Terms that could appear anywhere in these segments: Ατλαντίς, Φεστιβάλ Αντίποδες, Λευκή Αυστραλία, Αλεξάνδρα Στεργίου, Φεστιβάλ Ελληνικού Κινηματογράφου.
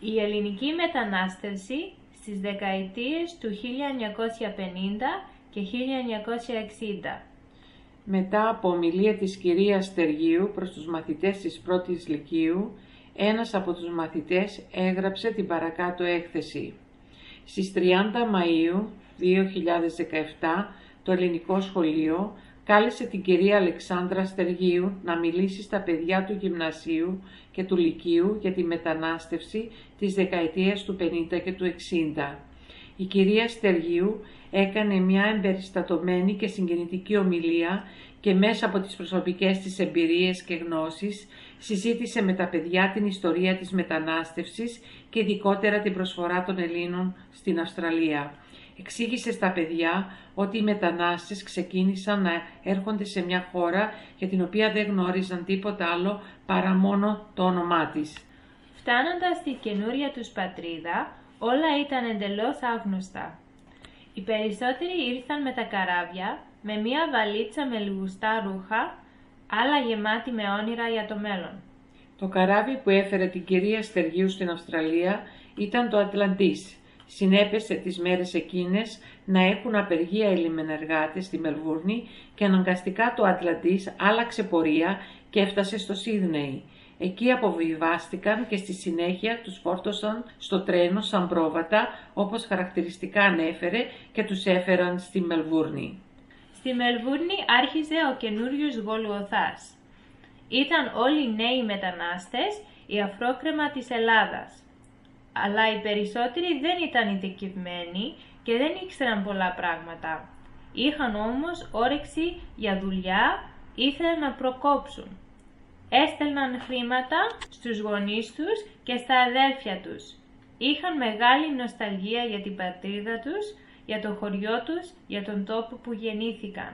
Η ελληνική μετανάστευση στις δεκαετίες του 1950 και 1960. Μετά από ομιλία της κυρίας Στεργίου προς τους μαθητές της πρώτης λυκείου, ένας από τους μαθητές έγραψε την παρακάτω έκθεση. Στις 30 Μαΐου 2017 το ελληνικό σχολείο κάλεσε την κυρία Αλεξάνδρα Στεργίου να μιλήσει στα παιδιά του γυμνασίου και του λυκείου για τη μετανάστευση της δεκαετίας του 50 και του 60. Η κυρία Στεργίου έκανε μια εμπεριστατωμένη και συγκινητική ομιλία και μέσα από τις προσωπικές της εμπειρίες και γνώσεις συζήτησε με τα παιδιά την ιστορία της μετανάστευσης και ειδικότερα την προσφορά των Ελλήνων στην Αυστραλία. Εξήγησε στα παιδιά ότι οι μετανάστες ξεκίνησαν να έρχονται σε μια χώρα για την οποία δεν γνώριζαν τίποτα άλλο παρά μόνο το όνομά της. Φτάνοντας στη καινούρια τους πατρίδα, όλα ήταν εντελώς άγνωστα. Οι περισσότεροι ήρθαν με τα καράβια, με μία βαλίτσα με λιγοστά ρούχα, άλλα γεμάτη με όνειρα για το μέλλον. Το καράβι που έφερε την κυρία Στεργίου στην Αυστραλία ήταν το Ατλαντίς. Συνέπεσε τις μέρες εκείνες να έχουν απεργία οι λιμενεργάτες στη Μελβούρνη και αναγκαστικά το Ατλαντίς άλλαξε πορεία και έφτασε στο Σίδνεϊ. Εκεί αποβιβάστηκαν και στη συνέχεια τους φόρτωσαν στο τρένο σαν πρόβατα, όπως χαρακτηριστικά ανέφερε, και τους έφεραν στη Μελβούρνη. Στη Μελβούρνη άρχιζε ο καινούριος Γολγοθάς. Ήταν όλοι νέοι μετανάστες, η αφρόκρεμα της Ελλάδας. Αλλά οι περισσότεροι δεν ήταν ειδικευμένοι και δεν ήξεραν πολλά πράγματα. Είχαν όμως όρεξη για δουλειά, ήθελαν να προκόψουν. Έστελναν χρήματα στους γονείς τους και στα αδέρφια τους. Είχαν μεγάλη νοσταλγία για την πατρίδα τους, για το χωριό τους, για τον τόπο που γεννήθηκαν.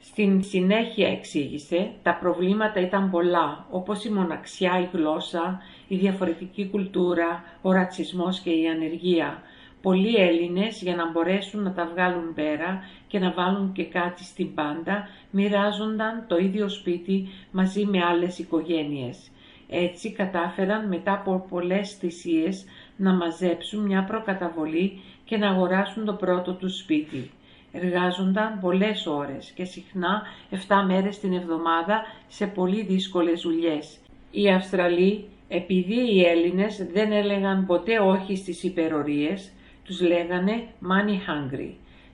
Στην συνέχεια εξήγησε, τα προβλήματα ήταν πολλά, όπως η μοναξιά, η γλώσσα, η διαφορετική κουλτούρα, ο ρατσισμός και η ανεργία. Πολλοί Έλληνες, για να μπορέσουν να τα βγάλουν πέρα και να βάλουν και κάτι στην πάντα, μοιράζονταν το ίδιο σπίτι μαζί με άλλες οικογένειες. Έτσι κατάφεραν μετά από πολλές θυσίες να μαζέψουν μια προκαταβολή και να αγοράσουν το πρώτο τους σπίτι. Εργάζονταν πολλές ώρες και συχνά 7 μέρες την εβδομάδα σε πολύ δύσκολες δουλειές. Οι Αυστραλοί, επειδή οι Έλληνες δεν έλεγαν ποτέ όχι στις υπερορίες, τους λέγανε money hungry.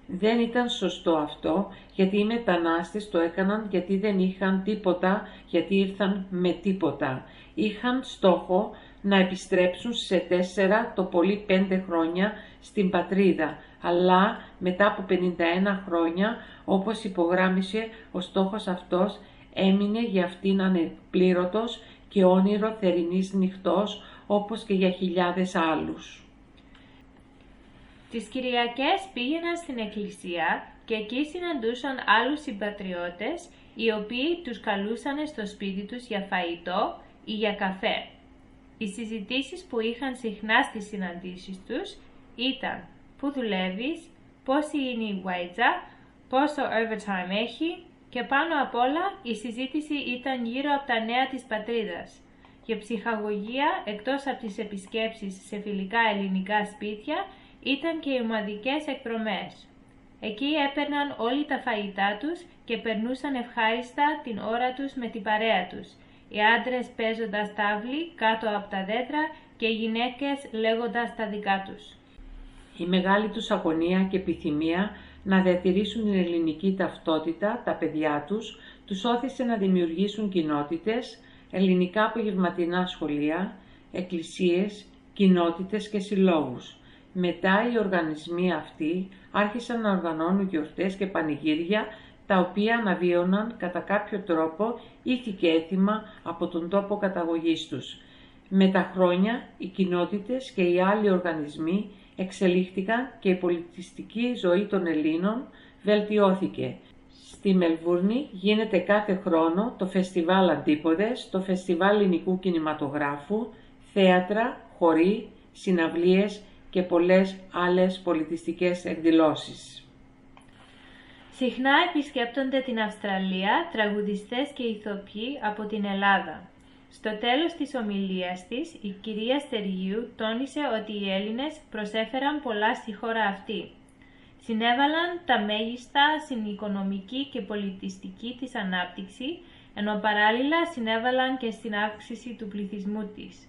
Δεν ήταν σωστό αυτό, γιατί οι μετανάστες το έκαναν γιατί δεν είχαν τίποτα, γιατί ήρθαν με τίποτα. Είχαν στόχο να επιστρέψουν σε 4 το πολύ 5 χρόνια στην πατρίδα, αλλά μετά από 51 χρόνια, όπως υπογράμμισε, ο στόχος αυτός έμεινε για αυτήν ανεπλήρωτος και όνειρο θερινής νυχτός, όπως και για χιλιάδες άλλους. Τις Κυριακές πήγαιναν στην εκκλησία και εκεί συναντούσαν άλλους συμπατριώτες, οι οποίοι τους καλούσαν στο σπίτι τους για φαγητό ή για καφέ. Οι συζητήσεις που είχαν συχνά στις συναντήσεις τους ήταν «Πού δουλεύεις», «Πόση είναι η γουάιτζα», «Πόσο overtime έχει» και πάνω απ' όλα η συζήτηση ήταν γύρω από τα νέα της πατρίδας. Για ψυχαγωγία, εκτός από τις επισκέψεις σε φιλικά ελληνικά σπίτια, ήταν και οι ομαδικές εκδρομές. Εκεί έπαιρναν όλοι τα φαγητά τους και περνούσαν ευχάριστα την ώρα τους με την παρέα τους, οι άντρες παίζοντας τάβλη κάτω από τα δέντρα και οι γυναίκες λέγοντας τα δικά τους. Η μεγάλη τους αγωνία και επιθυμία να διατηρήσουν την ελληνική ταυτότητα, τα παιδιά τους, τους όθησε να δημιουργήσουν κοινότητες, ελληνικά απογευματινά σχολεία, εκκλησίες, κοινότητες και συλλόγους. Μετά οι οργανισμοί αυτοί άρχισαν να οργανώνουν γιορτές και πανηγύρια, τα οποία αναβίωναν κατά κάποιο τρόπο ήθη και έθιμα από τον τόπο καταγωγής τους. Με τα χρόνια οι κοινότητες και οι άλλοι οργανισμοί εξελίχθηκαν και η πολιτιστική ζωή των Ελλήνων βελτιώθηκε. Στη Μελβούρνη γίνεται κάθε χρόνο το Φεστιβάλ Αντίποδες, το Φεστιβάλ Ελληνικού Κινηματογράφου, θέατρα, χοροί, συναυλίες και πολλές άλλες πολιτιστικές εκδηλώσεις. Συχνά επισκέπτονται την Αυστραλία τραγουδιστές και ηθοποιοί από την Ελλάδα. Στο τέλος της ομιλίας της, η κυρία Στεργίου τόνισε ότι οι Έλληνες προσέφεραν πολλά στη χώρα αυτή. Συνέβαλαν τα μέγιστα στην οικονομική και πολιτιστική της ανάπτυξη, ενώ παράλληλα συνέβαλαν και στην αύξηση του πληθυσμού της.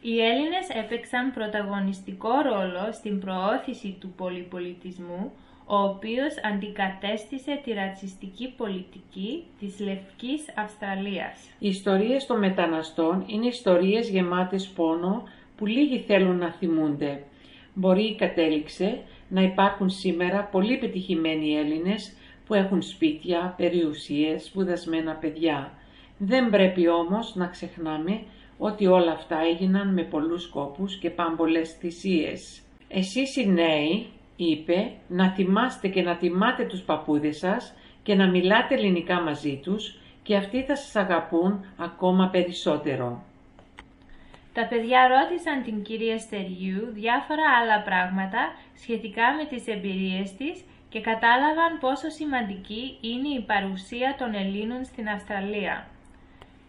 Οι Έλληνες έπαιξαν πρωταγωνιστικό ρόλο στην προώθηση του πολυπολιτισμού, ο οποίος αντικατέστησε τη ρατσιστική πολιτική της Λευκής Αυστραλίας. Οι ιστορίες των μεταναστών είναι ιστορίες γεμάτες πόνο που λίγοι θέλουν να θυμούνται. Μπορεί, κατέληξε, να υπάρχουν σήμερα πολύ επιτυχημένοι Έλληνες που έχουν σπίτια, περιουσίες, σπουδασμένα παιδιά. Δεν πρέπει όμως να ξεχνάμε ότι όλα αυτά έγιναν με πολλούς σκόπους και πάμπολες θυσίες. Εσείς οι νέοι, είπε, να θυμάστε και να τιμάτε τους παππούδες σας και να μιλάτε ελληνικά μαζί τους και αυτοί θα σας αγαπούν ακόμα περισσότερο. Τα παιδιά ρώτησαν την κυρία Στεργίου διάφορα άλλα πράγματα σχετικά με τις εμπειρίες της και κατάλαβαν πόσο σημαντική είναι η παρουσία των Ελλήνων στην Αυστραλία.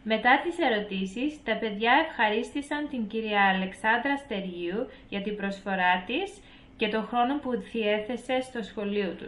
Μετά τις ερωτήσεις, τα παιδιά ευχαρίστησαν την κυρία Αλεξάνδρα Στεργίου για την προσφορά της και τον χρόνο που διέθεσε στο σχολείο του.